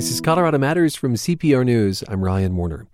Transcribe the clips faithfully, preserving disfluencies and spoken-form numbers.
This is Colorado Matters from C P R News. I'm Ryan Warner.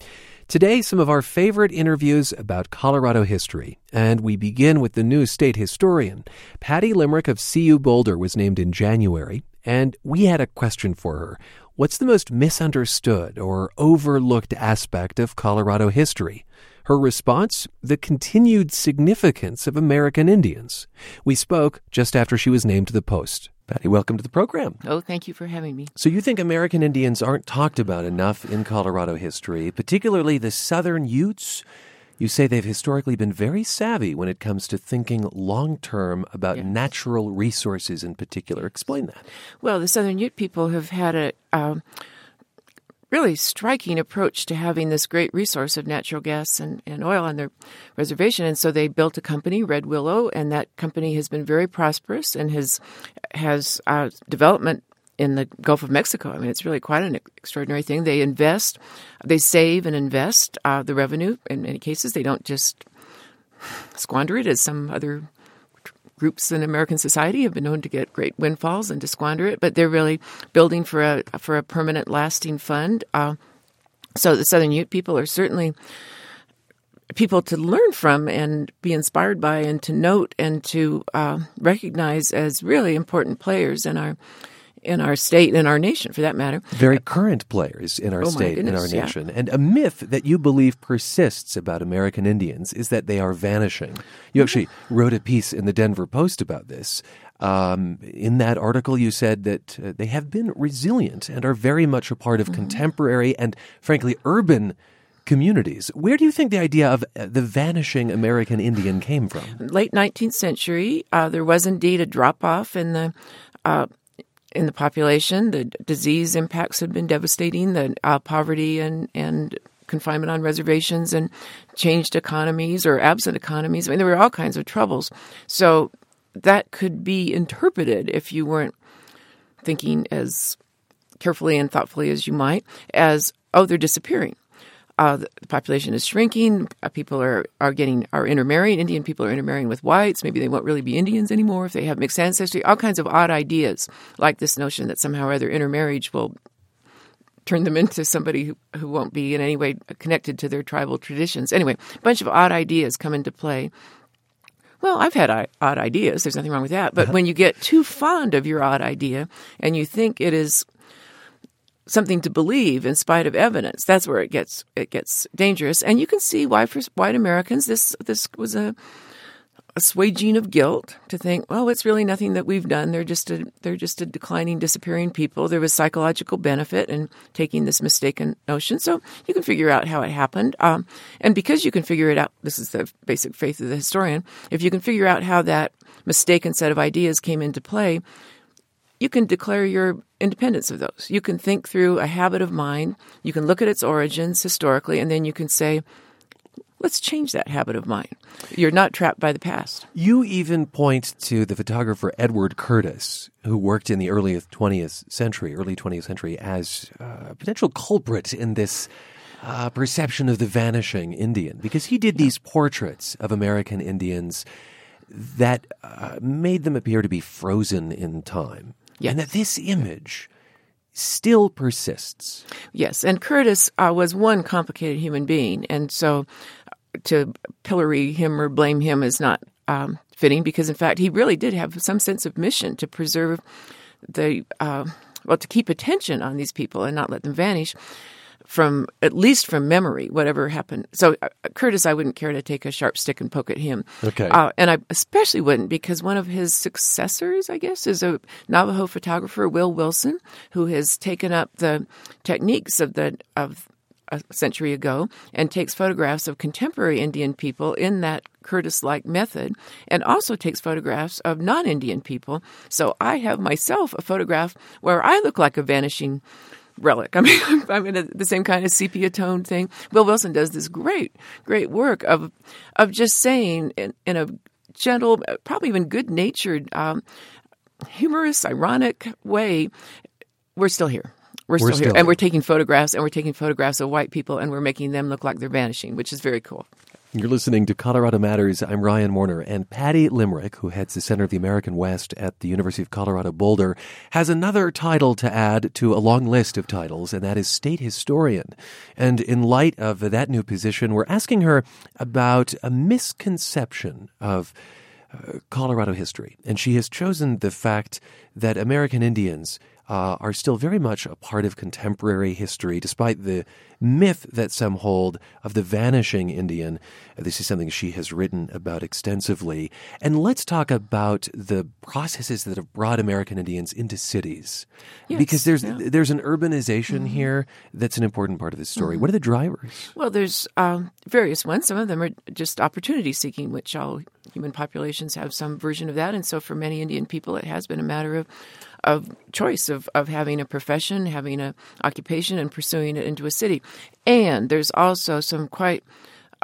Today, some of our favorite interviews about Colorado history. And we begin with the new state historian. Patty Limerick of C U Boulder was named in January, and we had a question for her. What's the most misunderstood or overlooked aspect of Colorado history? Her response, the continued significance of American Indians. We spoke just after she was named to the post. Patty, welcome to the program. Oh, thank you for having me. So you think American Indians aren't talked about enough in Colorado history, particularly the Southern Utes? You say they've historically been very savvy when it comes to thinking long-term about yes. natural resources in particular. Explain that. Well, the Southern Ute people have had a um, really striking approach to having this great resource of natural gas and, and oil on their reservation. And so they built a company, Red Willow, and that company has been very prosperous and has, has uh, development in the Gulf of Mexico. I mean, it's really quite an extraordinary thing. They invest, they save and invest uh, the revenue. In many cases, they don't just squander it as some other groups in American society have been known to get great windfalls and to squander it, but they're really building for a for a permanent, lasting fund. Uh, so the Southern Ute people are certainly people to learn from and be inspired by and to note and to uh, recognize as really important players in our in our state and in our nation, for that matter. Very current players in our oh state and our nation. Yeah. And a myth that you believe persists about American Indians is that they are vanishing. You actually wrote a piece in the Denver Post about this. Um, in that article, you said that uh, they have been resilient and are very much a part of mm-hmm. contemporary and, frankly, urban communities. Where do you think the idea of the vanishing American Indian came from? Late nineteenth century, uh, there was indeed a drop-off in the uh, in the population. The disease impacts had been devastating, the uh, poverty and, and confinement on reservations and changed economies or absent economies. I mean, there were all kinds of troubles. So that could be interpreted, if you weren't thinking as carefully and thoughtfully as you might, as, oh, they're disappearing. Uh, the population is shrinking. Uh, people are, are getting are intermarrying. Indian people are intermarrying with whites. Maybe they won't really be Indians anymore if they have mixed ancestry. All kinds of odd ideas, like this notion that somehow or other intermarriage will turn them into somebody who, who won't be in any way connected to their tribal traditions. Anyway, a bunch of odd ideas come into play. Well, I've had odd ideas. There's nothing wrong with that. But when you get too fond of your odd idea and you think it is something to believe in spite of evidence, that's where it gets it gets dangerous. And you can see why for white Americans this this was a assuaging of guilt to think, well, it's really nothing that we've done. They're just a they're just a declining, disappearing people. There was psychological benefit in taking this mistaken notion. So you can figure out how it happened, um, and because you can figure it out, this is the basic faith of the historian. If you can figure out how that mistaken set of ideas came into play, you can declare your independence of those. You can think through a habit of mind. You can look at its origins historically, and then you can say, let's change that habit of mind. You're not trapped by the past. You even point to the photographer Edward Curtis, who worked in the early twentieth century, early twentieth century, as a potential culprit in this uh, perception of the vanishing Indian, because he did these portraits of American Indians that uh, made them appear to be frozen in time. Yes. And that this image still persists. Yes, and Curtis uh, was one complicated human being, and so to pillory him or blame him is not um, fitting, because, in fact, he really did have some sense of mission to preserve the, uh, well, to keep attention on these people and not let them vanish from, at least from memory, whatever happened. So uh, Curtis, I wouldn't care to take a sharp stick and poke at him. Okay. Uh, and I especially wouldn't, because one of his successors, I guess, is a Navajo photographer, Will Wilson, who has taken up the techniques of the of a century ago and takes photographs of contemporary Indian people in that Curtis-like method, and also takes photographs of non-Indian people. So I have myself a photograph where I look like a vanishing relic. I mean, I'm in a, the same kind of sepia tone thing. Will Wilson does this great, great work of of just saying in, in a gentle, probably even good-natured, um, humorous, ironic way, we're still here. We're, we're still here. Still. And we're taking photographs, and we're taking photographs of white people, and we're making them look like they're vanishing, which is very cool. You're listening to Colorado Matters. I'm Ryan Warner, and Patty Limerick, who heads the Center of the American West at the University of Colorado Boulder, has another title to add to a long list of titles, and that is State Historian. And in light of that new position, we're asking her about a misconception of uh, Colorado history. And she has chosen the fact that American Indians Uh, are still very much a part of contemporary history, despite the myth that some hold of the vanishing Indian. This is something she has written about extensively. And let's talk about the processes that have brought American Indians into cities. Yes, because there's yeah. there's an urbanization mm-hmm. here that's an important part of this story. Mm-hmm. What are the drivers? Well, there's uh, various ones. Some of them are just opportunity seeking, which all human populations have some version of that. And so for many Indian people, it has been a matter of of choice of, of having a profession, having an occupation, and pursuing it into a city. And there's also some quite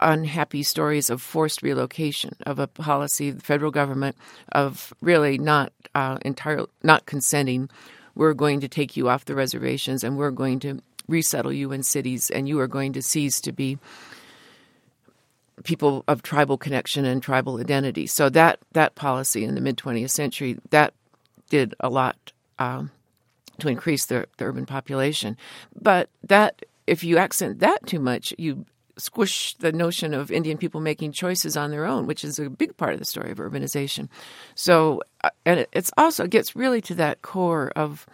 unhappy stories of forced relocation, of a policy of the federal government of really not uh, entirely not consenting. We're going to take you off the reservations, and we're going to resettle you in cities, and you are going to cease to be people of tribal connection and tribal identity. So that that policy in the mid-twentieth century, that did a lot um, to increase the, the urban population. But that, if you accent that too much, you squish the notion of Indian people making choices on their own, which is a big part of the story of urbanization. So, and it's also, it gets really to that core of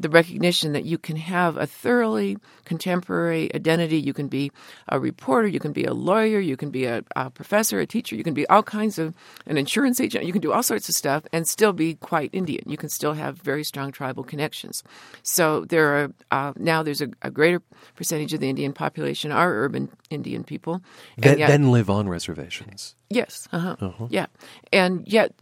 the recognition that you can have a thoroughly contemporary identity. You can be a reporter, you can be a lawyer, you can be a, a professor, a teacher, you can be all kinds of an insurance agent, you can do all sorts of stuff and still be quite Indian. You can still have very strong tribal connections. So there are, uh, now there's a, a greater percentage of the Indian population are urban Indian people. That, yet, then live on reservations. Yes. Uh-huh. Uh-huh. Yeah. And yet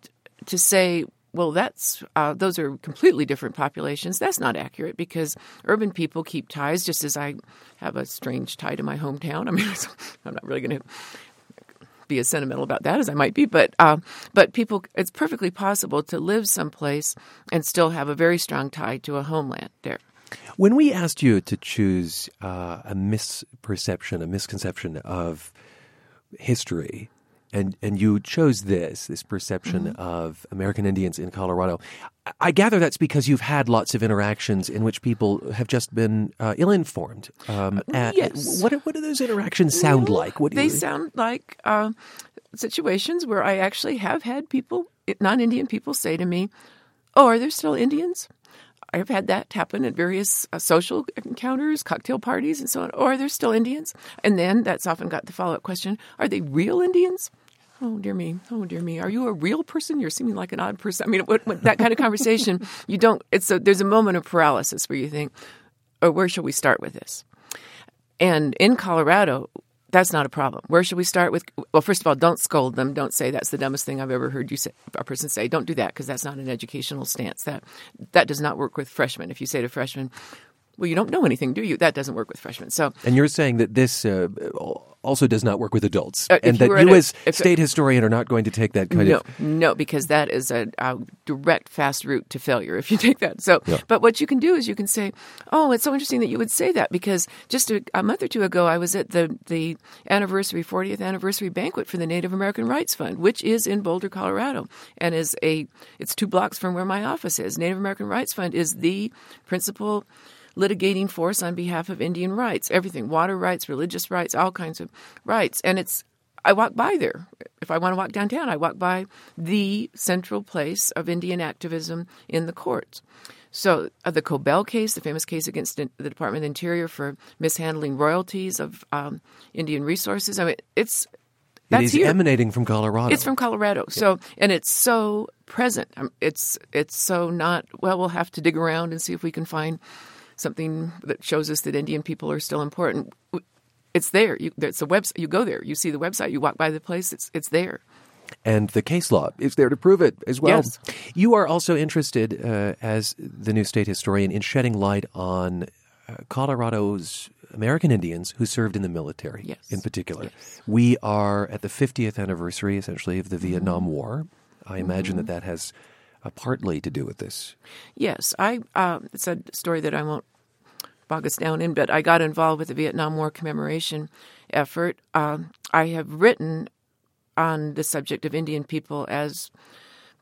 to say, well, that's uh, those are completely different populations. That's not accurate because urban people keep ties, just as I have a strange tie to my hometown. I mean, I'm not really going to be as sentimental about that as I might be, but uh, but people, it's perfectly possible to live someplace and still have a very strong tie to a homeland there. When we asked you to choose uh, a misperception, a misconception of history, And and you chose this, this perception mm-hmm. of American Indians in Colorado. I gather that's because you've had lots of interactions in which people have just been uh, ill-informed. Um, yes. What, what do those interactions sound well, like? What do they you... sound like uh, situations where I actually have had people, non-Indian people, say to me, oh, are there still Indians? I've had that happen at various uh, social encounters, cocktail parties, and so on. Or are there still Indians? And then that's often got the follow-up question, are they real Indians? Oh, dear me. Oh, dear me. Are you a real person? You're seeming like an odd person. I mean, what, what, that kind of conversation, you don't – It's a, there's a moment of paralysis where you think, oh, where shall we start with this? And in Colorado – that's not a problem. Where should we start with? Well, first of all, don't scold them. Don't say that's the dumbest thing I've ever heard you say, a person say. Don't do that because that's not an educational stance. That that does not work with freshmen. If you say to freshmen, well, you don't know anything, do you? That doesn't work with freshmen. So, and you're saying that this uh, also does not work with adults, uh, and that you as a, state historian are not going to take that kind no, of no, because that is a, a direct fast route to failure if you take that. So, yeah. But what you can do is you can say, "Oh, it's so interesting that you would say that," because just a, a month or two ago, I was at the the anniversary fortieth anniversary banquet for the Native American Rights Fund, which is in Boulder, Colorado, and is a it's two blocks from where my office is. Native American Rights Fund is the principal litigating force on behalf of Indian rights, everything, water rights, religious rights, all kinds of rights. And it's, I walk by there. If I want to walk downtown, I walk by the central place of Indian activism in the courts. So uh, the Cobell case, the famous case against the Department of the Interior for mishandling royalties of um, Indian resources. I mean, it's, that's it is here. Emanating from Colorado. It's from Colorado. Yeah. So, and it's so present. It's, it's so not, well, we'll have to dig around and see if we can find something that shows us that Indian people are still important. It's there. You, it's a website. You go there. You see the website. You walk by the place. It's it's there. And the case law is there to prove it as well. Yes. You are also interested, uh, as the new state historian, in shedding light on uh, Colorado's American Indians who served in the military yes. in particular. Yes. We are at the fiftieth anniversary, essentially, of the mm-hmm. Vietnam War. I imagine mm-hmm. that that has partly to do with this. Yes. I. Uh, it's a story that I won't bog us down in, but I got involved with the Vietnam War commemoration effort. Um, I have written on the subject of Indian people as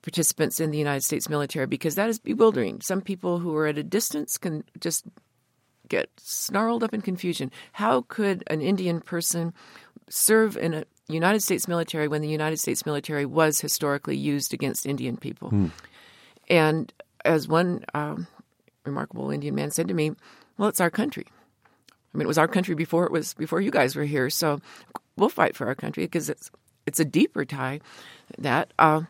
participants in the United States military, because that is bewildering. Some people who are at a distance can just get snarled up in confusion. How could an Indian person serve in a United States military when the United States military was historically used against Indian people? Mm. And as one um, remarkable Indian man said to me, well, it's our country. I mean, it was our country before it was before you guys were here, so we'll fight for our country because it's it's a deeper tie than that. Uh,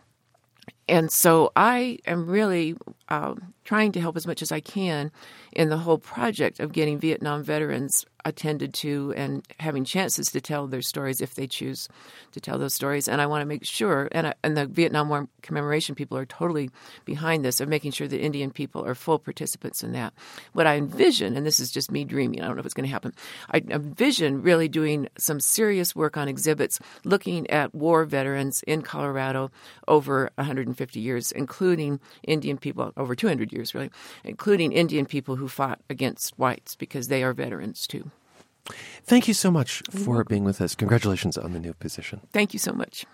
and so I am really uh, trying to help as much as I can in the whole project of getting Vietnam veterans attended to and having chances to tell their stories if they choose to tell those stories. And I want to make sure, and, I, and the Vietnam War commemoration people are totally behind this, of making sure that Indian people are full participants in that. What I envision, and this is just me dreaming, I don't know if it's going to happen, I envision really doing some serious work on exhibits looking at war veterans in Colorado over one hundred fifty years, including Indian people, over two hundred years really, including Indian people who fought against whites, because they are veterans too. Thank you so much for being with us. Congratulations on the new position. Thank you so much.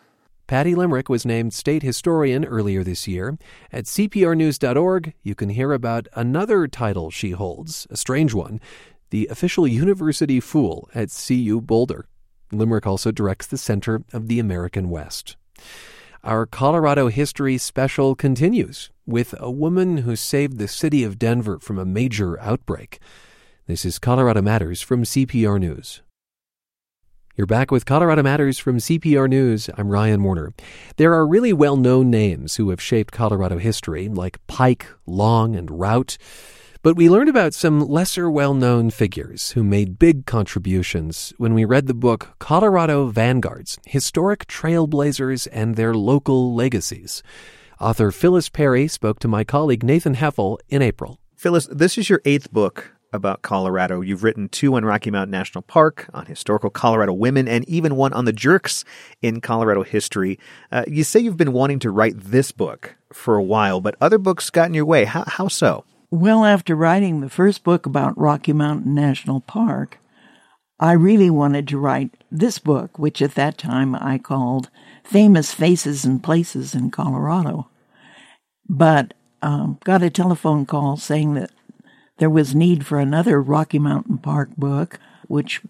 Patty Limerick was named state historian earlier this year. At C P R news dot org, you can hear about another title she holds, a strange one, the official university fool at C U Boulder. Limerick also directs the Center of the American West. Our Colorado History special continues with a woman who saved the city of Denver from a major outbreak. This is Colorado Matters from C P R News. You're back with Colorado Matters from C P R News. I'm Ryan Warner. There are really well-known names who have shaped Colorado history, like Pike, Long, and Rout. But we learned about some lesser well-known figures who made big contributions when we read the book Colorado Vanguards, Historic Trailblazers and Their Local Legacies. Author Phyllis Perry spoke to my colleague Nathan Heffel in April. Phyllis, this is your eighth book about Colorado. You've written two on Rocky Mountain National Park, on historical Colorado women, and even one on the jerks in Colorado history. Uh, you say you've been wanting to write this book for a while, but other books got in your way. How, how so? Well, after writing the first book about Rocky Mountain National Park, I really wanted to write this book, which at that time I called Famous Faces and Places in Colorado. But um, got a telephone call saying that there was need for another Rocky Mountain Park book, which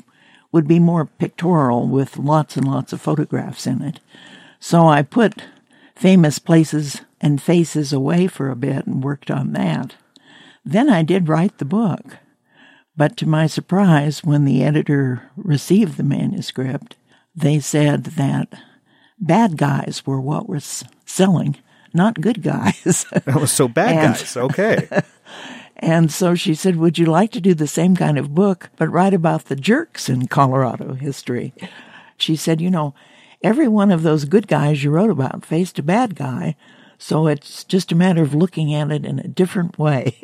would be more pictorial with lots and lots of photographs in it. So I put Famous Places and Faces away for a bit and worked on that. Then I did write the book. But to my surprise, when the editor received the manuscript, they said that bad guys were what was selling, not good guys. Oh, so bad and, guys, okay. And so she said, would you like to do the same kind of book, but write about the jerks in Colorado history? She said, you know, every one of those good guys you wrote about faced a bad guy, so it's just a matter of looking at it in a different way.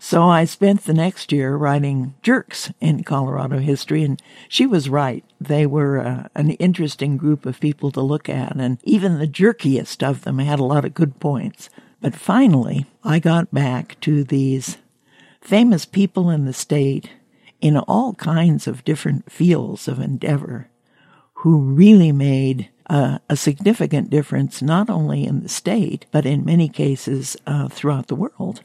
So I spent the next year writing jerks in Colorado history, and she was right. They were uh, an interesting group of people to look at, and even the jerkiest of them had a lot of good points. But finally, I got back to these famous people in the state in all kinds of different fields of endeavor who really made uh, a significant difference, not only in the state, but in many cases uh, throughout the world.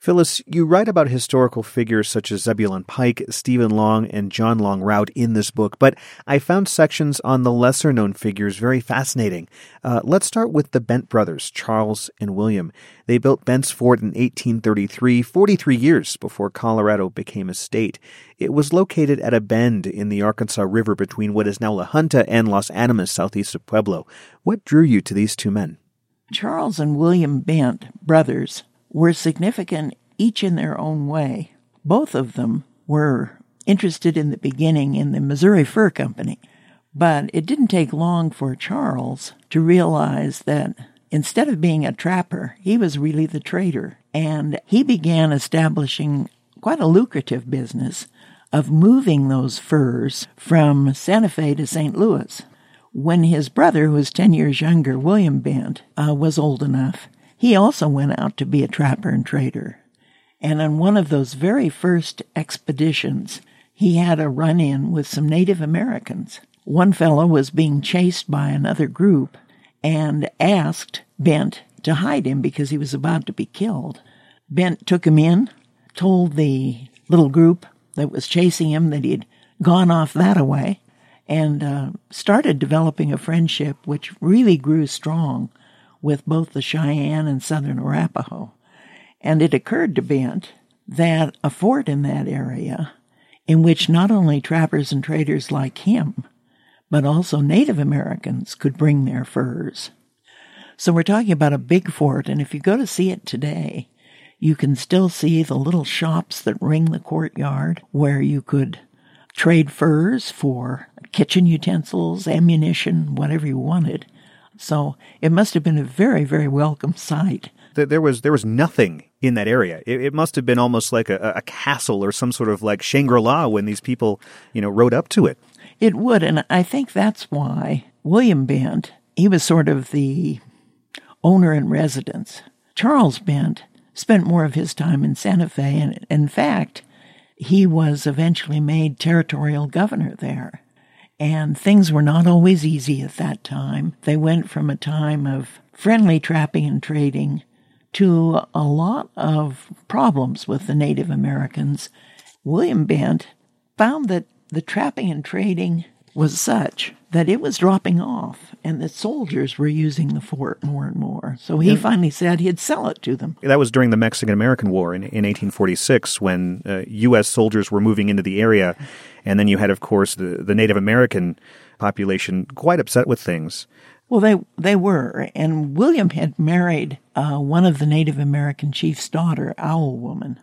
Phyllis, you write about historical figures such as Zebulon Pike, Stephen Long, and John Long Rout in this book, but I found sections on the lesser-known figures very fascinating. Uh, let's start with the Bent brothers, Charles and William. They built Bent's Fort in eighteen thirty-three, forty-three years before Colorado became a state. It was located at a bend in the Arkansas River between what is now La Junta and Los Animas, southeast of Pueblo. What drew you to these two men? Charles and William Bent, brothers, were significant each in their own way. Both of them were interested in the beginning in the Missouri Fur Company, but it didn't take long for Charles to realize that instead of being a trapper, he was really the trader, and he began establishing quite a lucrative business of moving those furs from Santa Fe to Saint Louis. When his brother, who was ten years younger, William Bent, uh, was old enough, he also went out to be a trapper and trader, and on one of those very first expeditions, he had a run-in with some Native Americans. One fellow was being chased by another group and asked Bent to hide him because he was about to be killed. Bent took him in, told the little group that was chasing him that he'd gone off that-a-way, and uh, started developing a friendship which really grew strong with both the Cheyenne and Southern Arapaho. And it occurred to Bent that a fort in that area, in which not only trappers and traders like him, but also Native Americans could bring their furs. So we're talking about a big fort, and if you go to see it today, you can still see the little shops that ring the courtyard where you could trade furs for kitchen utensils, ammunition, whatever you wanted. So it must have been a very, very welcome sight. There was there was nothing in that area. It, it must have been almost like a, a castle or some sort of like Shangri-La when these people, you know, rode up to it. It would, and I think that's why William Bent, he was sort of the owner-in-residence. Charles Bent spent more of his time in Santa Fe, and in fact, he was eventually made territorial governor there. And things were not always easy at that time. They went from a time of friendly trapping and trading to a lot of problems with the Native Americans. William Bent found that the trapping and trading was such that it was dropping off and that soldiers were using the fort more and more. So he finally said he'd sell it to them. That was during the Mexican-American War in, in eighteen forty-six when uh, U S soldiers were moving into the area. And then you had, of course, the, the Native American population quite upset with things. Well, they they were. And William had married uh, one of the Native American chief's daughter, Owl Woman.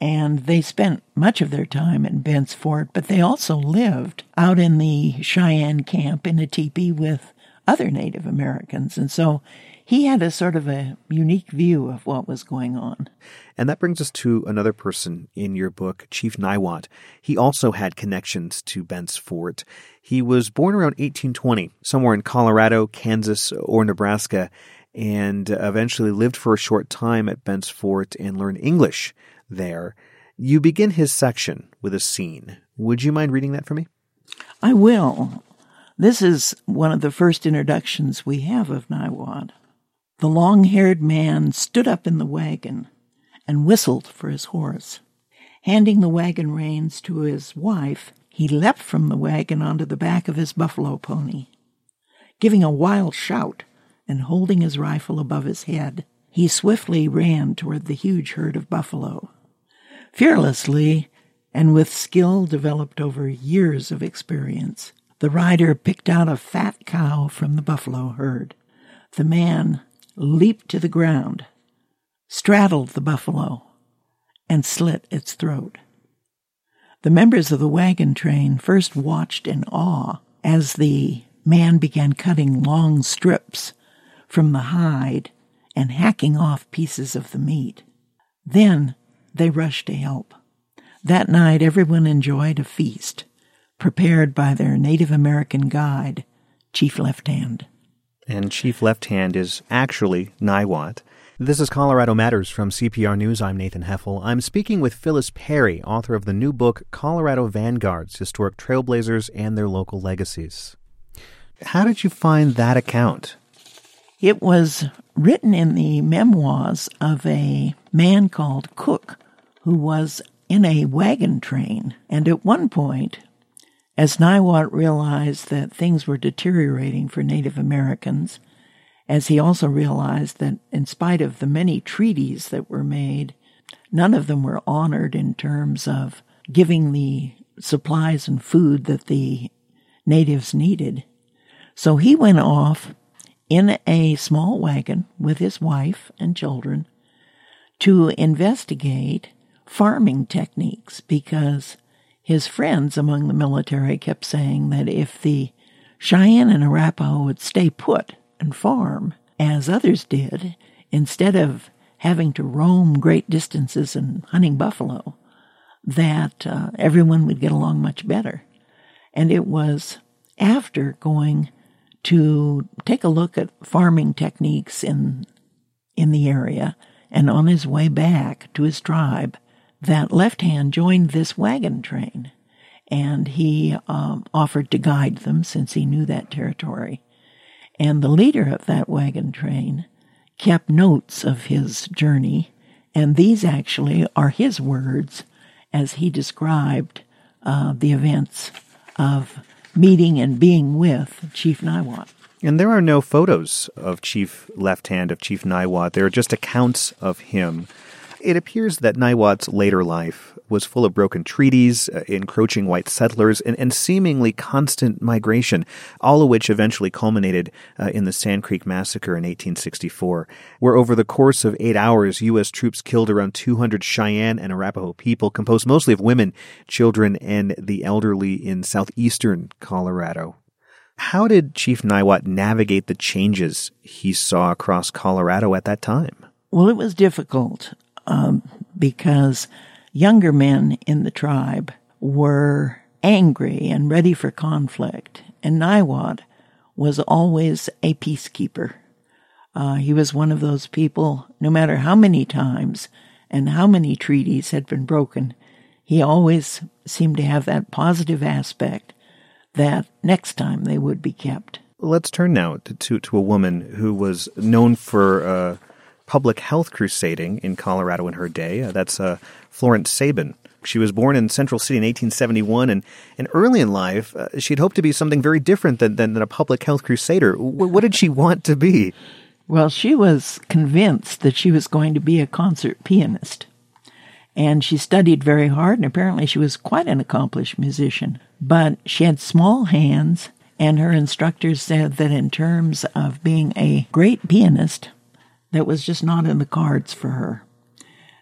And they spent much of their time in Bent's Fort, but they also lived out in the Cheyenne camp in a teepee with other Native Americans. And so he had a sort of a unique view of what was going on. And that brings us to another person in your book, Chief Niwot. He also had connections to Bent's Fort. He was born around eighteen twenty, somewhere in Colorado, Kansas, or Nebraska, and eventually lived for a short time at Bent's Fort and learned English there. You begin his section with a scene. Would you mind reading that for me? I will. This is one of the first introductions we have of Niwot. The long-haired man stood up in the wagon and whistled for his horse. Handing the wagon reins to his wife, he leapt from the wagon onto the back of his buffalo pony. Giving a wild shout and holding his rifle above his head, he swiftly ran toward the huge herd of buffalo. Fearlessly, and with skill developed over years of experience, the rider picked out a fat cow from the buffalo herd. The man leaped to the ground, straddled the buffalo, and slit its throat. The members of the wagon train first watched in awe as the man began cutting long strips from the hide and hacking off pieces of the meat. Then they rushed to help. That night, everyone enjoyed a feast prepared by their Native American guide, Chief Left Hand. And Chief Left Hand is actually Niwot. This is Colorado Matters from C P R News. I'm Nathan Heffel. I'm speaking with Phyllis Perry, author of the new book, Colorado Vanguards, Historic Trailblazers and Their Local Legacies. How did you find that account? It was written in the memoirs of a man called Cook, who was in a wagon train. And at one point, as Niwot realized that things were deteriorating for Native Americans, as he also realized that in spite of the many treaties that were made, none of them were honored in terms of giving the supplies and food that the natives needed. So he went off in a small wagon with his wife and children to investigate farming techniques, because his friends among the military kept saying that if the Cheyenne and Arapaho would stay put and farm as others did, instead of having to roam great distances and hunting buffalo, that uh, everyone would get along much better. And it was after going to take a look at farming techniques in in the area and on his way back to his tribe, that Left Hand joined this wagon train, and he um, offered to guide them since he knew that territory. And the leader of that wagon train kept notes of his journey, and these actually are his words as he described uh, the events of meeting and being with Chief Niwot. And there are no photos of Chief Left Hand, of Chief Niwot. There are just accounts of him. It appears that Niwot's later life was full of broken treaties, uh, encroaching white settlers, and, and seemingly constant migration, all of which eventually culminated uh, in the Sand Creek Massacre in eighteen sixty-four, where over the course of eight hours, U S troops killed around two hundred Cheyenne and Arapaho people, composed mostly of women, children, and the elderly in southeastern Colorado. How did Chief Niwot navigate the changes he saw across Colorado at that time? Well, it was difficult. Um, because younger men in the tribe were angry and ready for conflict. And Niwot was always a peacekeeper. Uh, he was one of those people, no matter how many times and how many treaties had been broken, he always seemed to have that positive aspect that next time they would be kept. Let's turn now to, to, to a woman who was known for... Uh public health crusading in Colorado in her day. Uh, that's uh, Florence Sabin. She was born in Central City in eighteen seventy-one, and, and early in life, uh, she'd hoped to be something very different than, than a public health crusader. W- what did she want to be? Well, she was convinced that she was going to be a concert pianist, and she studied very hard, and apparently she was quite an accomplished musician. But she had small hands, and her instructors said that in terms of being a great pianist, that was just not in the cards for her.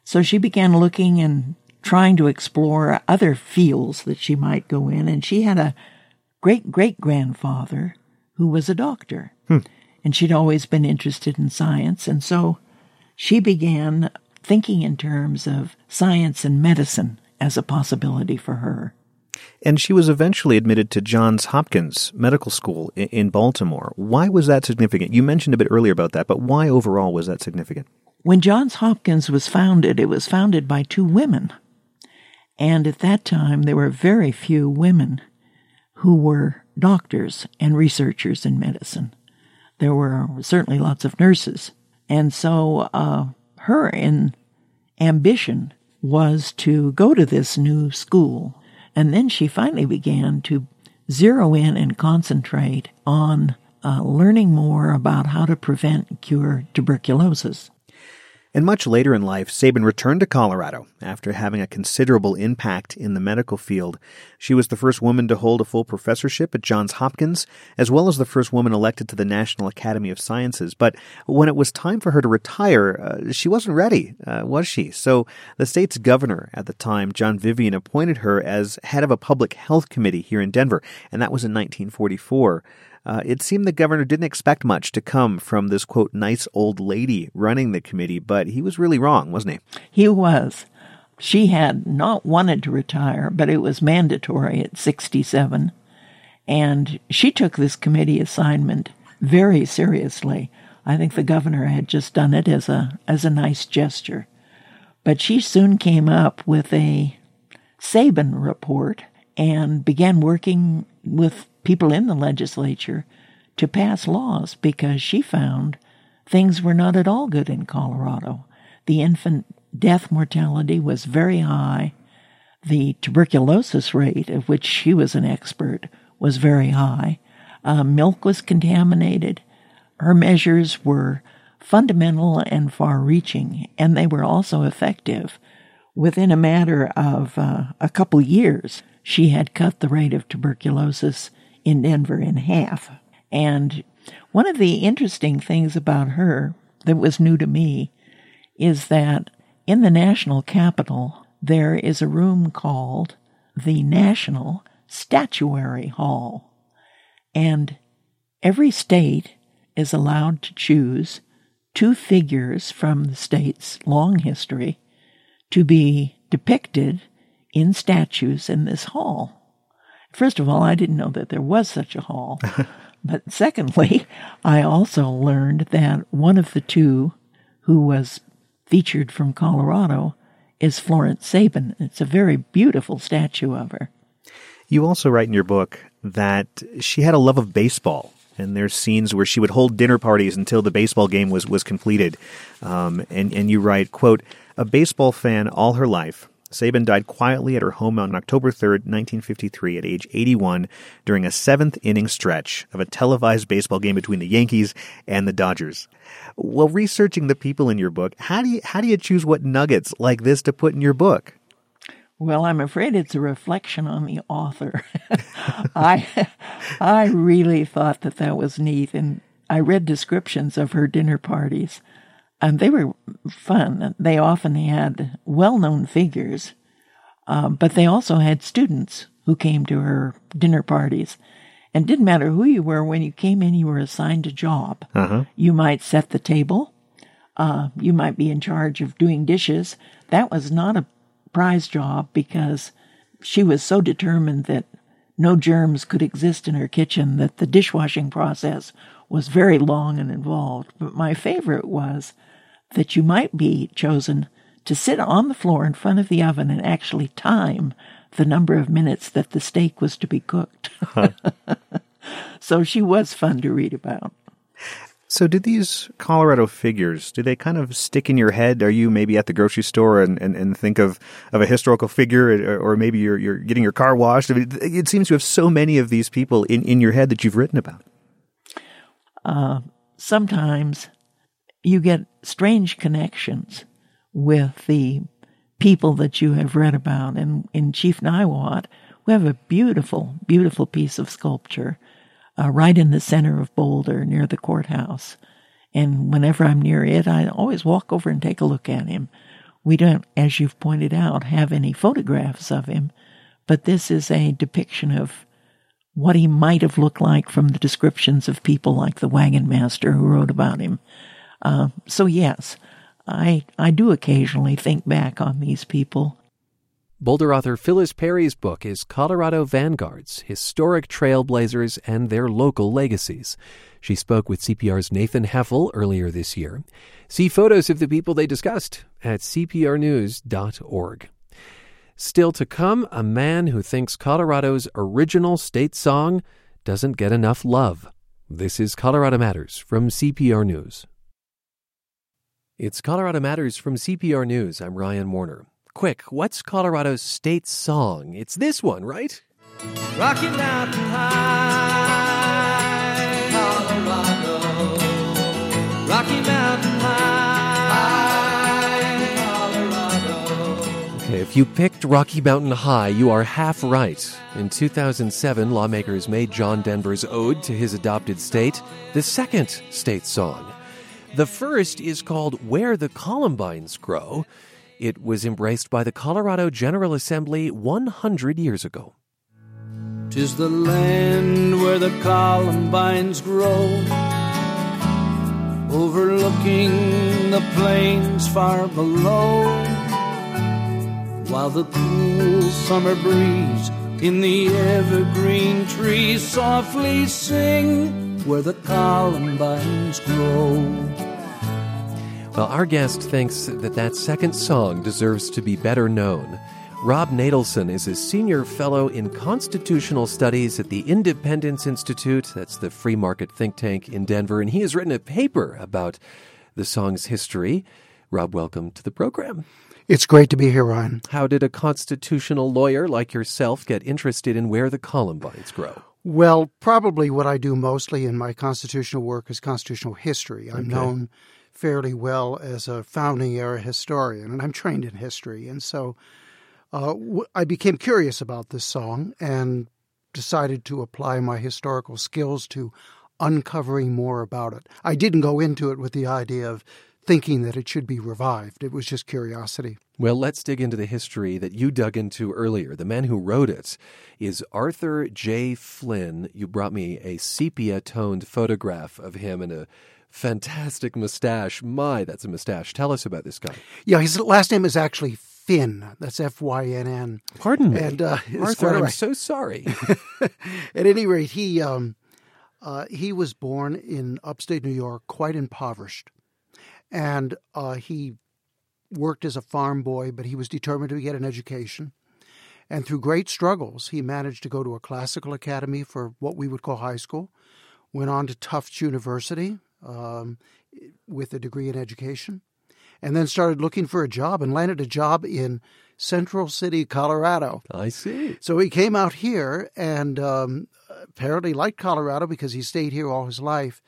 So she began looking and trying to explore other fields that she might go in. And she had a great-great-grandfather who was a doctor. Hmm. And she'd always been interested in science. And so she began thinking in terms of science and medicine as a possibility for her. And she was eventually admitted to Johns Hopkins Medical School in Baltimore. Why was that significant? You mentioned a bit earlier about that, but why overall was that significant? When Johns Hopkins was founded, it was founded by two women. And at that time, there were very few women who were doctors and researchers in medicine. There were certainly lots of nurses. And so uh, her in ambition was to go to this new school. And then she finally began to zero in and concentrate on uh, learning more about how to prevent and cure tuberculosis. And much later in life, Sabin returned to Colorado after having a considerable impact in the medical field. She was the first woman to hold a full professorship at Johns Hopkins, as well as the first woman elected to the National Academy of Sciences. But when it was time for her to retire, uh, she wasn't ready, uh, was she? So the state's governor at the time, John Vivian, appointed her as head of a public health committee here in Denver, and that was in nineteen forty-four. Uh, it seemed the governor didn't expect much to come from this, quote, nice old lady running the committee, but he was really wrong, wasn't he? He was. She had not wanted to retire, but it was mandatory at sixty-seven. And she took this committee assignment very seriously. I think the governor had just done it as a as a nice gesture. But she soon came up with a Sabin report and began working with people in the legislature to pass laws because she found things were not at all good in Colorado. The infant death mortality was very high. The tuberculosis rate, of which she was an expert, was very high. Uh, milk was contaminated. Her measures were fundamental and far-reaching, and they were also effective. Within a matter of uh, a couple years, she had cut the rate of tuberculosis in Denver in half. And one of the interesting things about her that was new to me is that in the national capital, there is a room called the National Statuary Hall. And every state is allowed to choose two figures from the state's long history to be depicted in statues in this hall. First of all, I didn't know that there was such a hall. But secondly, I also learned that one of the two who was featured from Colorado is Florence Sabin. It's a very beautiful statue of her. You also write in your book that she had a love of baseball, and there's scenes where she would hold dinner parties until the baseball game was, was completed. Um, and, and you write, quote, "A baseball fan all her life, Sabin died quietly at her home on October third, nineteen fifty-three, at age eighty-one, during a seventh-inning stretch of a televised baseball game between the Yankees and the Dodgers." While researching the people in your book, how do you how do you choose what nuggets like this to put in your book? Well, I'm afraid it's a reflection on the author. I I really thought that that was neat, and I read descriptions of her dinner parties. And they were fun. They often had well-known figures, um, but they also had students who came to her dinner parties. And it didn't matter who you were. When you came in, you were assigned a job. Uh-huh. You might set the table. Uh, you might be in charge of doing dishes. That was not a prize job because she was so determined that no germs could exist in her kitchen, that the dishwashing process was very long and involved. But my favorite was that you might be chosen to sit on the floor in front of the oven and actually time the number of minutes that the steak was to be cooked. Huh. So she was fun to read about. So did these Colorado figures, do they kind of stick in your head? Are you maybe at the grocery store and, and, and think of, of a historical figure, or maybe you're you're getting your car washed? I mean, it seems to have so many of these people in, in your head that you've written about. Uh, sometimes you get strange connections with the people that you have read about. And in Chief Niwot, we have a beautiful, beautiful piece of sculpture uh, right in the center of Boulder near the courthouse. And whenever I'm near it, I always walk over and take a look at him. We don't, as you've pointed out, have any photographs of him, but this is a depiction of what he might have looked like from the descriptions of people like the wagon master who wrote about him. Uh, so yes, I I do occasionally think back on these people. Boulder author Phyllis Perry's book is Colorado Vanguards, Historic Trailblazers and Their Local Legacies. She spoke with C P R's Nathan Heffel earlier this year. See photos of the people they discussed at c p r news dot org. Still to come, a man who thinks Colorado's original state song doesn't get enough love. This is Colorado Matters from C P R News. It's Colorado Matters from C P R News. I'm Ryan Warner. Quick, what's Colorado's state song? It's this one, right? Rocky Mountain High, Colorado. Rocky Mountain High. If you picked Rocky Mountain High, you are half right. In two thousand seven, lawmakers made John Denver's ode to his adopted state the second state song. The first is called Where the Columbines Grow. It was embraced by the Colorado General Assembly one hundred years ago. 'Tis the land where the columbines grow, overlooking the plains far below, while the cool summer breeze in the evergreen trees softly sing, where the columbines grow. Well, our guest thinks that that second song deserves to be better known. Rob Natelson is a senior fellow in constitutional studies at the Independence Institute. That's the free market think tank in Denver. And he has written a paper about the song's history. Rob, welcome to the program. It's great to be here, Ryan. How did a constitutional lawyer like yourself get interested in where the columbines grow? Well, probably what I do mostly in my constitutional work is constitutional history. I'm okay. known fairly well as a founding era historian, and I'm trained in history. And so uh, w- I became curious about this song and decided to apply my historical skills to uncovering more about it. I didn't go into it with the idea of thinking that it should be revived. It was just curiosity. Well, let's dig into the history that you dug into earlier. The man who wrote it is Arthur J. Flynn. You brought me a sepia-toned photograph of him and a fantastic mustache. My, that's a mustache. Tell us about this guy. Yeah, his last name is actually Finn. That's F Y N N. Pardon me. And, uh, Arthur, right. I'm so sorry. At any rate, he, um, uh, he was born in upstate New York, quite impoverished. And uh, he worked as a farm boy, but he was determined to get an education. And through great struggles, he managed to go to a classical academy for what we would call high school, went on to Tufts University um, with a degree in education, and then started looking for a job and landed a job in Central City, Colorado. I see. So he came out here and um, apparently liked Colorado because he stayed here all his life.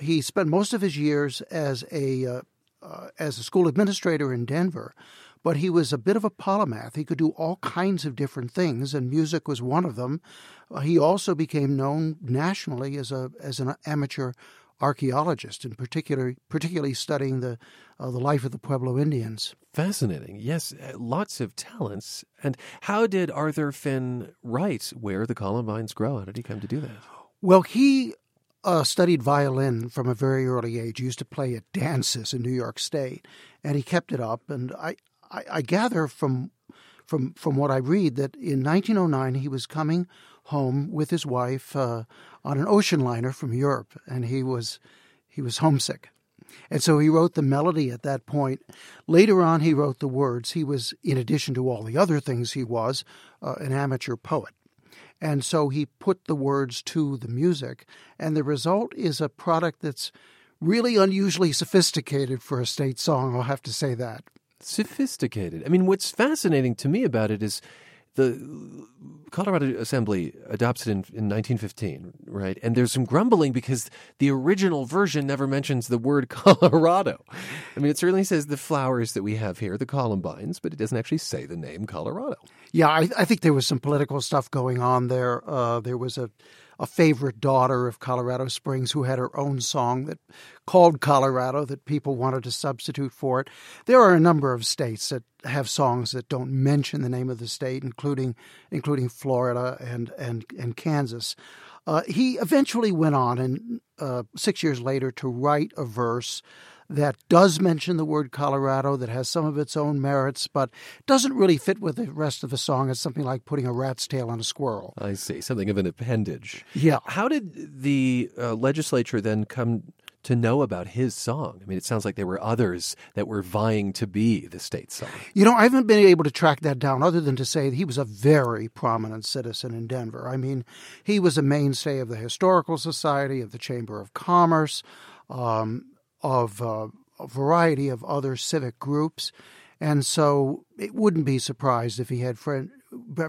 He spent most of his years as a uh, uh, as a school administrator in Denver, but he was a bit of a polymath. He could do all kinds of different things, and music was one of them. Uh, he also became known nationally as a as an amateur archaeologist, in particular, particularly studying the uh, the life of the Pueblo Indians. Fascinating. Yes, lots of talents. And how did Arthur Finn write Where the Columbines Grow? How did he come to do that? Well, he Uh, studied violin from a very early age. He used to play at dances in New York State, and he kept it up. And I, I, I gather from, from from what I read that in nineteen oh nine he was coming home with his wife uh, on an ocean liner from Europe, and he was he was homesick, and so he wrote the melody at that point. Later on, he wrote the words. He was, in addition to all the other things he was, uh, an amateur poet. And so he put the words to the music, and the result is a product that's really unusually sophisticated for a state song, I'll have to say that. Sophisticated. I mean, what's fascinating to me about it is the Colorado Assembly adopts it in, in nineteen fifteen, right? And there's some grumbling because the original version never mentions the word Colorado. I mean, it certainly says the flowers that we have here, the Columbines, but it doesn't actually say the name Colorado. Yeah, I, I think there was some political stuff going on there. Uh, there was a, a favorite daughter of Colorado Springs who had her own song that called Colorado that people wanted to substitute for it. There are a number of states that have songs that don't mention the name of the state, including including Florida and and and Kansas. Uh, he eventually went on, and uh, six years later, to write a verse that does mention the word Colorado, that has some of its own merits, but doesn't really fit with the rest of the song. It's something like putting a rat's tail on a squirrel. I see, something of an appendage. Yeah. How did the uh, legislature then come to know about his song? I mean, it sounds like there were others that were vying to be the state song. You know, I haven't been able to track that down other than to say that he was a very prominent citizen in Denver. I mean, he was a mainstay of the Historical Society, of the Chamber of Commerce, um, of uh, a variety of other civic groups. And so it wouldn't be surprised if he had friends.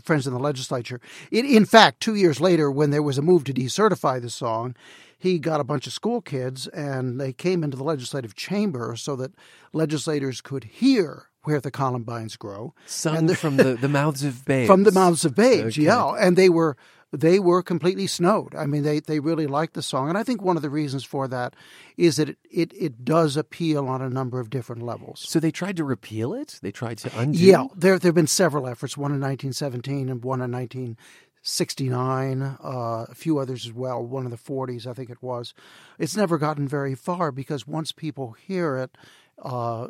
friends in the legislature. It, in fact, two years later, when there was a move to decertify the song, he got a bunch of school kids, and they came into the legislative chamber so that legislators could hear Where the Columbines Grow. Sung the, from the, the mouths of babes. From the mouths of babes, okay. Yeah. And they were they were completely snowed. I mean, they, they really liked the song. And I think one of the reasons for that is that it, it, it does appeal on a number of different levels. So they tried to repeal it? They tried to undo it? Yeah, there there have been several efforts, one in nineteen seventeen and one in nineteen sixty-nine, uh, a few others as well, one in the forties, I think it was. It's never gotten very far because once people hear it, uh,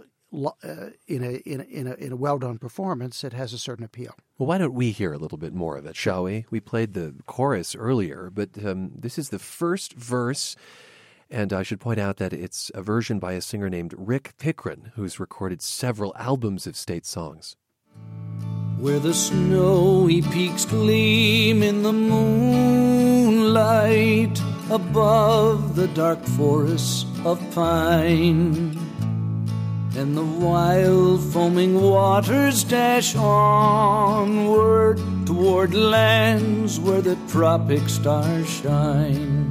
in a in a, in a, in a well-done performance, it has a certain appeal. Well, why don't we hear a little bit more of it, shall we? We played the chorus earlier, but um, this is the first verse, and I should point out that it's a version by a singer named Rick Pickren, who's recorded several albums of state songs. Where the snowy peaks gleam in the moonlight above the dark forests of pine, and the wild foaming waters dash onward toward lands where the tropic stars shine,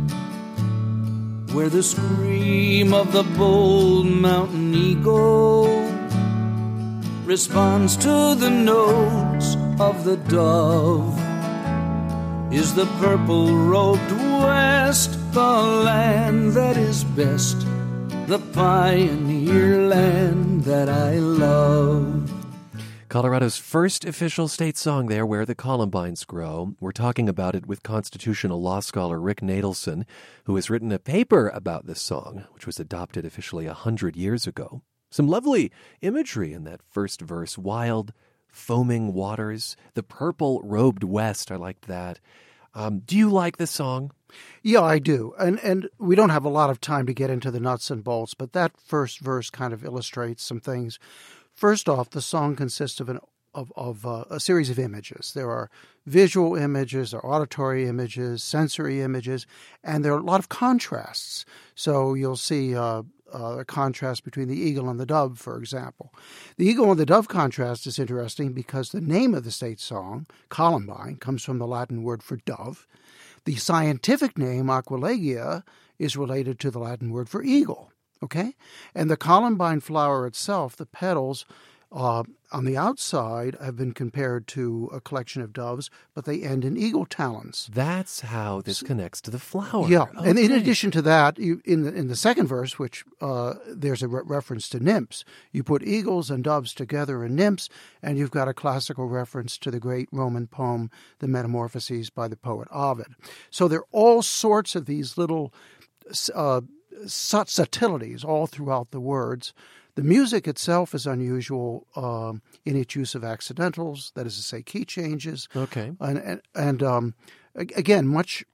where the scream of the bold mountain eagle responds to the notes of the dove, is the purple-robed west, the land that is best, the pioneer land that I love. Colorado's first official state song there, Where the Columbines Grow. We're talking about it with constitutional law scholar Rick Natelson, who has written a paper about this song, which was adopted officially one hundred years ago. Some lovely imagery in that first verse. Wild, foaming waters, the purple-robed west. I liked that. Um, do you like this song? Yeah, I do. And and we don't have a lot of time to get into the nuts and bolts, but that first verse kind of illustrates some things. First off, the song consists of an of, of uh, a series of images. There are visual images, there are auditory images, sensory images, and there are a lot of contrasts. So you'll see uh, uh, a contrast between the eagle and the dove, for example. The eagle and the dove contrast is interesting because the name of the state song, Columbine, comes from the Latin word for dove. The scientific name, Aquilegia, is related to the Latin word for eagle. Okay? And the columbine flower itself, the petals uh, on the outside have been compared to a collection of doves, but they end in eagle talons. That's how this so, connects to the flower. Yeah. Okay. And in addition to that, you, in, the, in the second verse, which uh, there's a re- reference to nymphs, you put eagles and doves together in nymphs, and you've got a classical reference to the great Roman poem, The Metamorphoses by the poet Ovid. So there are all sorts of these little... Uh, subtleties all throughout the words. The music itself is unusual um, in its use of accidentals, that is to say, key changes. Okay, and and, and um, again, much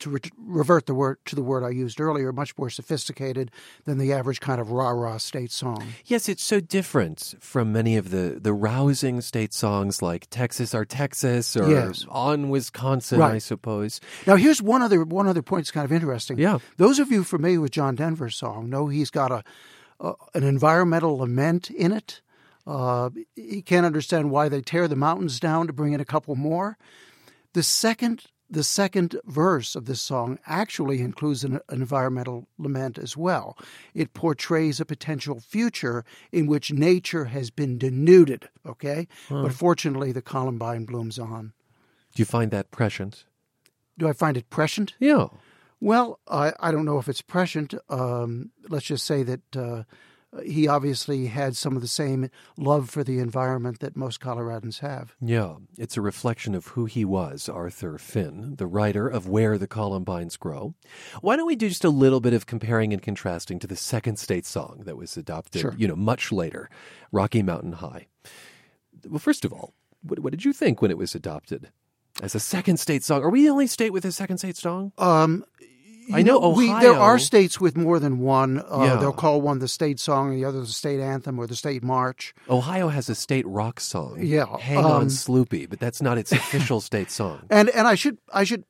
to re- revert the word to the word I used earlier, much more sophisticated than the average kind of rah-rah state song. Yes, it's so different from many of the, the rousing state songs like Texas Our Texas or yes. On Wisconsin, right. I suppose. Now, here's one other one other point that's kind of interesting. Yeah. Those of you familiar with John Denver's song know he's got a, a an environmental lament in it. Uh, he can't understand why they tear the mountains down to bring in a couple more. The second... The second verse of this song actually includes an environmental lament as well. It portrays a potential future in which nature has been denuded, okay? Hmm. But fortunately, the columbine blooms on. Do you find that prescient? Do I find it prescient? Yeah. Well, I, I don't know if it's prescient. Um, let's just say that uh, he obviously had some of the same love for the environment that most Coloradans have. Yeah, it's a reflection of who he was, Arthur Finn, the writer of Where the Columbines Grow. Why don't we do just a little bit of comparing and contrasting to the second state song that was adopted, sure. you know, much later, Rocky Mountain High. Well, first of all, what, what did you think when it was adopted as a second state song? Are we the only state with a second state song? Um... You I know, know Ohio. We, there are states with more than one. Uh, yeah. They'll call one the state song and the other the state anthem or the state march. Ohio has a state rock song. Yeah. Hang um, on, Sloopy, but that's not its official state song. And and I should I should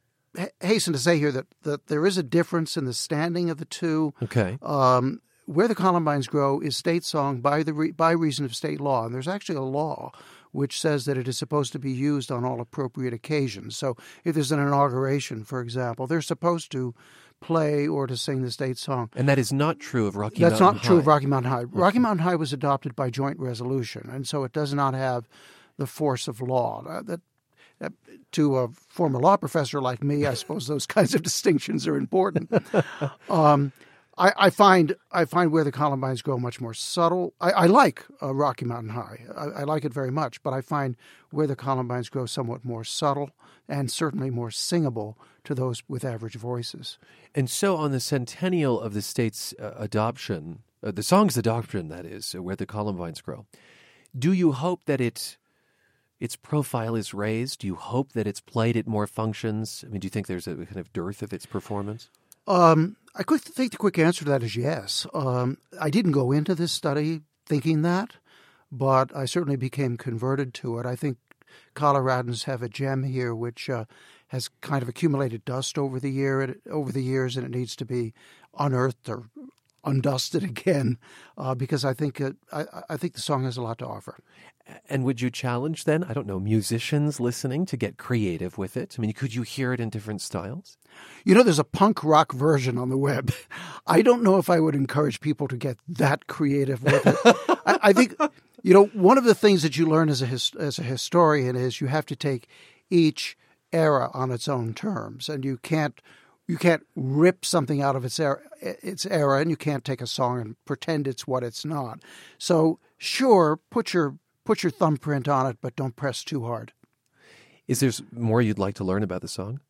hasten to say here that, that there is a difference in the standing of the two. Okay. Um, Where the Columbines Grow is state song by the re, by reason of state law. And there's actually a law which says that it is supposed to be used on all appropriate occasions. So if there's an inauguration, for example, they're supposed to play or to sing the state song. And that is not true of Rocky Mountain High. That's not true of Rocky Mountain High. Rocky Mountain High was adopted by joint resolution, and so it does not have the force of law. Uh, that, that, to a former law professor like me, I suppose those kinds of distinctions are important. Um, I, I find I find Where the Columbines Grow much more subtle. I, I like uh, Rocky Mountain High. I, I like it very much, but I find Where the Columbines Grow somewhat more subtle and certainly more singable to those with average voices. And so on the centennial of the state's uh, adoption, uh, the song's adoption, that is, uh, Where the Columbines Grow, do you hope that it, its profile is raised? Do you hope that it's played at more functions? I mean, do you think there's a kind of dearth of its performance? Um, I could think the quick answer to that is yes. Um, I didn't go into this study thinking that, but I certainly became converted to it. I think Coloradans have a gem here which uh, has kind of accumulated dust over the year over the years, and it needs to be unearthed or undusted again uh, because I think it, I, I think the song has a lot to offer. And would you challenge then, I don't know, musicians listening to get creative with it? I mean, could you hear it in different styles? You know, there's a punk rock version on the web. I don't know if I would encourage people to get that creative with it. I, I think, you know, one of the things that you learn as a his, as a historian is you have to take each era on its own terms, and you can't You can't rip something out of its era, its era, and you can't take a song and pretend it's what it's not. So, sure, put your put your thumbprint on it, but don't press too hard. Is there more you'd like to learn about the song?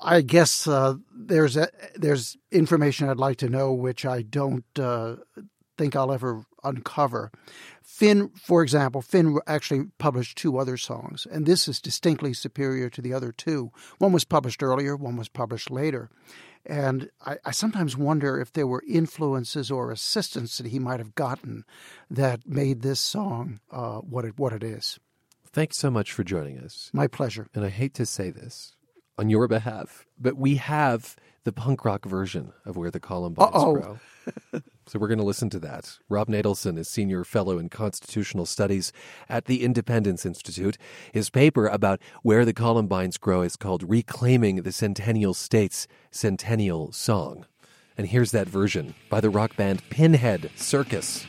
I guess uh, there's a, there's information I'd like to know, which I don't uh, think I'll ever uncover. Finn, for example, Finn actually published two other songs, and this is distinctly superior to the other two. One was published earlier, one was published later. And I, I sometimes wonder if there were influences or assistance that he might have gotten that made this song uh, what it what it is. Thanks so much for joining us. My pleasure. And I hate to say this on your behalf, but we have the punk rock version of Where the Columbines Grow. So we're going to listen to that. Rob Natelson is Senior Fellow in Constitutional Studies at the Independence Institute. His paper about Where the Columbines Grow is called Reclaiming the Centennial State's Centennial Song. And here's that version by the rock band Pinhead Circus.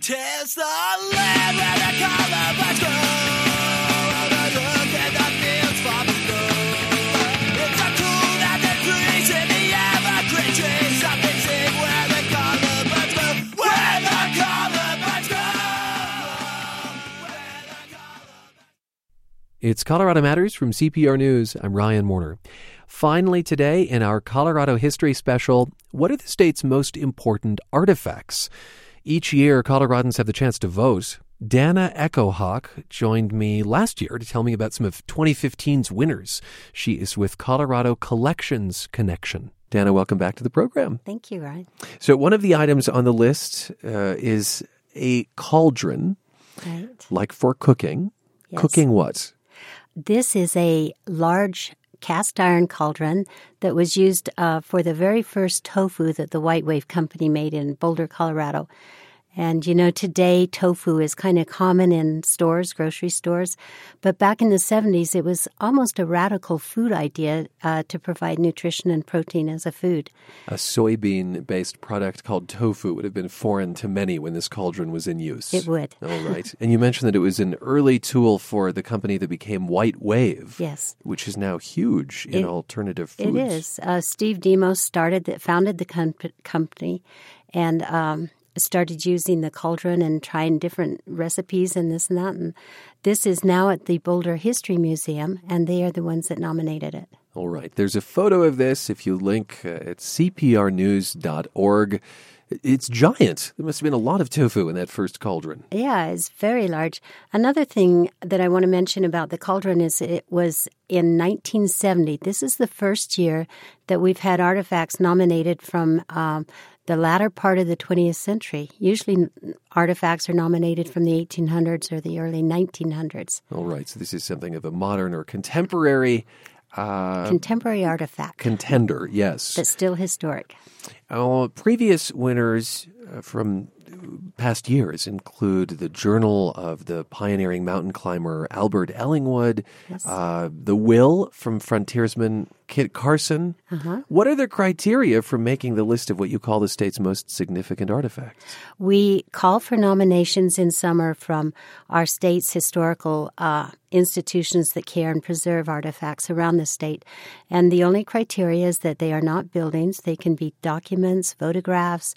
Tis the land where the columbines grow, and I look at the fields far below. It's a tool that the trees in the evergreen trees, something sing where the columbines grow, where the columbines grow, where the columbines. It's Colorado Matters from C P R News. I'm Ryan Warner. Finally today, in our Colorado History Special, what are the state's most important artifacts? Each year, Coloradans have the chance to vote. Dana Echohawk joined me last year to tell me about some of twenty fifteen's winners. She is with Colorado Collections Connection. Dana, welcome back to the program. Thank you, Ryan. So one of the items on the list uh, is a cauldron, right, like for cooking. Yes. Cooking what? This is a large cast iron cauldron that was used uh, for the very first tofu that the White Wave Company made in Boulder, Colorado. And, you know, today tofu is kind of common in stores, grocery stores. But back in the seventies, it was almost a radical food idea uh, to provide nutrition and protein as a food. A soybean-based product called tofu would have been foreign to many when this cauldron was in use. It would. All right. And you mentioned that it was an early tool for the company that became White Wave. Yes. Which is now huge in it, alternative foods. It is. Uh, Steve Demos started, the, founded the com- company and... Um, started using the cauldron and trying different recipes and this and that. And this is now at the Boulder History Museum, and they are the ones that nominated it. All right. There's a photo of this if you link uh, at c p r news dot org. It's giant. There must have been a lot of tofu in that first cauldron. Yeah, it's very large. Another thing that I want to mention about the cauldron is it was in nineteen seventy. This is the first year that we've had artifacts nominated from um, the latter part of the twentieth century. Usually artifacts are nominated from the eighteen hundreds or the early nineteen hundreds. All right. So this is something of a modern or contemporary... Uh, contemporary artifact. Contender, yes. But still historic. Uh, previous winners uh, from past years include the Journal of the pioneering mountain climber Albert Ellingwood, yes. uh, the Will from frontiersman Kit Carson. Uh-huh. What are the criteria for making the list of what you call the state's most significant artifacts? We call for nominations in summer from our state's historical uh, institutions that care and preserve artifacts around the state. And the only criteria is that they are not buildings. They can be documents, photographs,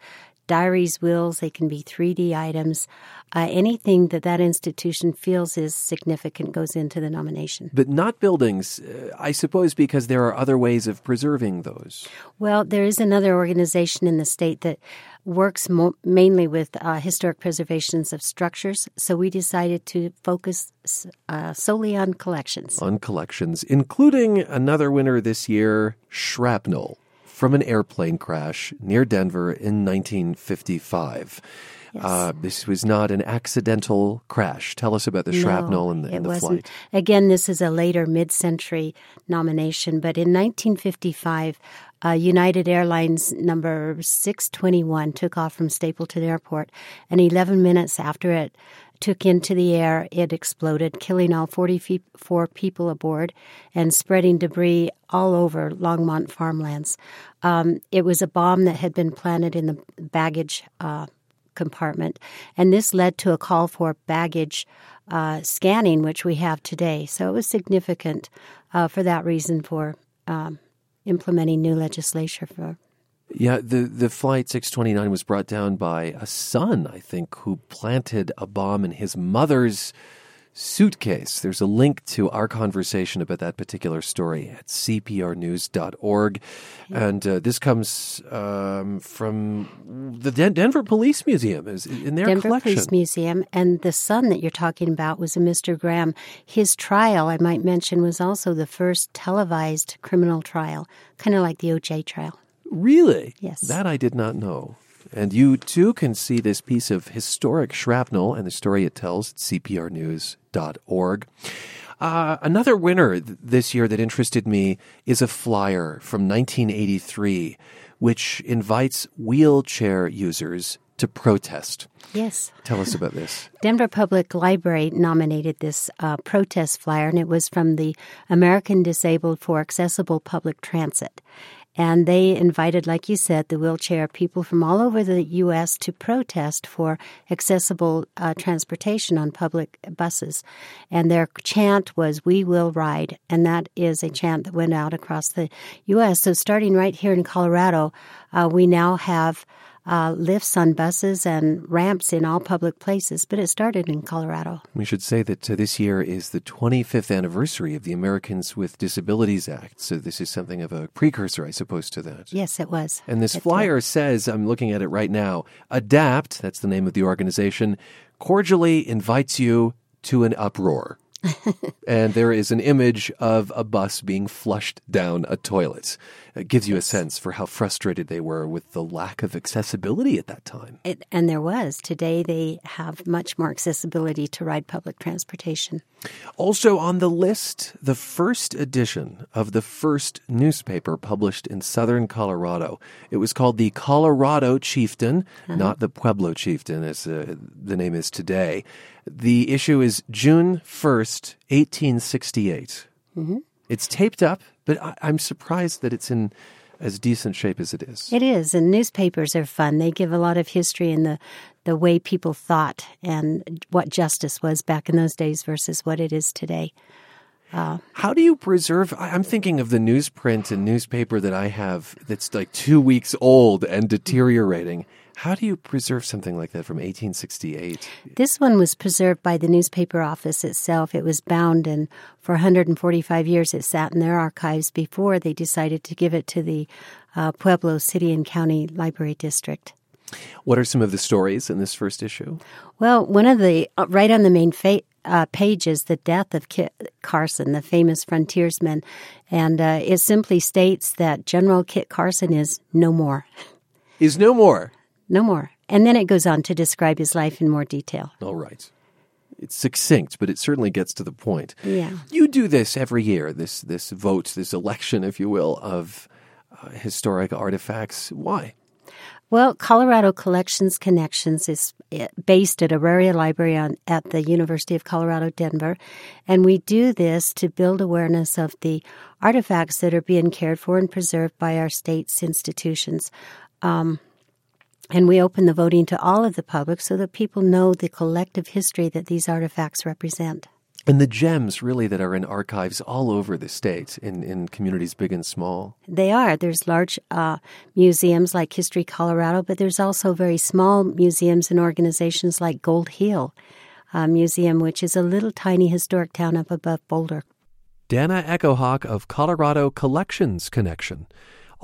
diaries, wills, they can be three D items. Uh, anything that that institution feels is significant goes into the nomination. But not buildings, uh, I suppose, because there are other ways of preserving those. Well, there is another organization in the state that works mo- mainly with uh, historic preservations of structures, so we decided to focus uh, solely on collections. On collections, including another winner this year, shrapnel from an airplane crash near Denver in nineteen fifty-five. Yes. Uh, this was not an accidental crash. Tell us about the shrapnel no, and the, and it the wasn't. flight. Again, this is a later mid-century nomination, but in nineteen fifty-five, uh, United Airlines number six twenty-one took off from Stapleton Airport, and eleven minutes after it took into the air, it exploded, killing all forty-four people aboard and spreading debris all over Longmont farmlands. Um, it was a bomb that had been planted in the baggage uh, compartment, and this led to a call for baggage uh, scanning, which we have today. So it was significant uh, for that reason for um, implementing new legislation for. Yeah, the, the Flight six twenty-nine was brought down by a son, I think, who planted a bomb in his mother's suitcase. There's a link to our conversation about that particular story at c p r news dot org. And uh, this comes um, from the Den- Denver Police Museum, is in their Denver collection. Denver Police Museum. And the son that you're talking about was a Mister Graham. His trial, I might mention, was also the first televised criminal trial, kind of like the O J trial. Really? Yes. That I did not know. And you, too, can see this piece of historic shrapnel and the story it tells at c p r news dot org. Uh, another winner th- this year that interested me is a flyer from nineteen eighty-three, which invites wheelchair users to protest. Yes. Tell us about this. Denver Public Library nominated this uh, protest flyer, and it was from the American Disabled for Accessible Public Transit. And they invited, like you said, the wheelchair people from all over the U S to protest for accessible uh, transportation on public buses. And their chant was, "We will ride." And that is a chant that went out across the U S. So starting right here in Colorado, uh, we now have Uh, lifts on buses and ramps in all public places, but it started in Colorado. We should say that uh, this year is the twenty-fifth anniversary of the Americans with Disabilities Act, so this is something of a precursor, I suppose, to that. Yes, it was. And this it flyer was. says, I'm looking at it right now, ADAPT, that's the name of the organization, cordially invites you to an uproar. And there is an image of a bus being flushed down a toilet. It gives you a sense for how frustrated they were with the lack of accessibility at that time. It, and there was. Today they have much more accessibility to ride public transportation. Also on the list, the first edition of the first newspaper published in southern Colorado. It was called the Colorado Chieftain, uh-huh. not the Pueblo Chieftain as uh, the name is today. The issue is June first, eighteen sixty-eight. Mm-hmm. It's taped up, but I- I'm surprised that it's in as decent shape as it is. It is, and newspapers are fun. They give a lot of history in the, the way people thought and what justice was back in those days versus what it is today. Uh, How do you preserve? I'm thinking of the newsprint and newspaper that I have that's like two weeks old and deteriorating. How do you preserve something like that from eighteen sixty-eight? This one was preserved by the newspaper office itself. It was bound, and for one hundred forty-five years it sat in their archives before they decided to give it to the uh, Pueblo City and County Library District. What are some of the stories in this first issue? Well, one of the, uh, right on the main fa- uh, page is the death of Kit Carson, the famous frontiersman. And uh, it simply states that General Kit Carson is no more. Is no more. No more. And then it goes on to describe his life in more detail. All right. It's succinct, but it certainly gets to the point. Yeah. You do this every year, this this vote, this election, if you will, of uh, historic artifacts. Why? Well, Colorado Collections Connections is based at Auraria Library on, at the University of Colorado, Denver, and we do this to build awareness of the artifacts that are being cared for and preserved by our state's institutions. Um And we open the voting to all of the public so that people know the collective history that these artifacts represent. And the gems, really, that are in archives all over the state, in, in communities big and small. They are. There's large uh, museums like History Colorado, but there's also very small museums and organizations like Gold Hill uh, Museum, which is a little tiny historic town up above Boulder. Dana Echohawk of Colorado Collections Connection.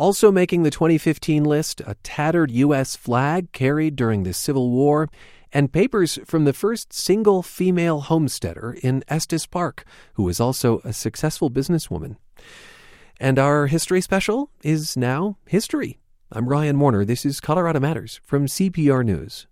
Also making the twenty fifteen list, a tattered U S flag carried during the Civil War, and papers from the first single female homesteader in Estes Park, who was also a successful businesswoman. And our history special is now history. I'm Ryan Warner. This is Colorado Matters from C P R News.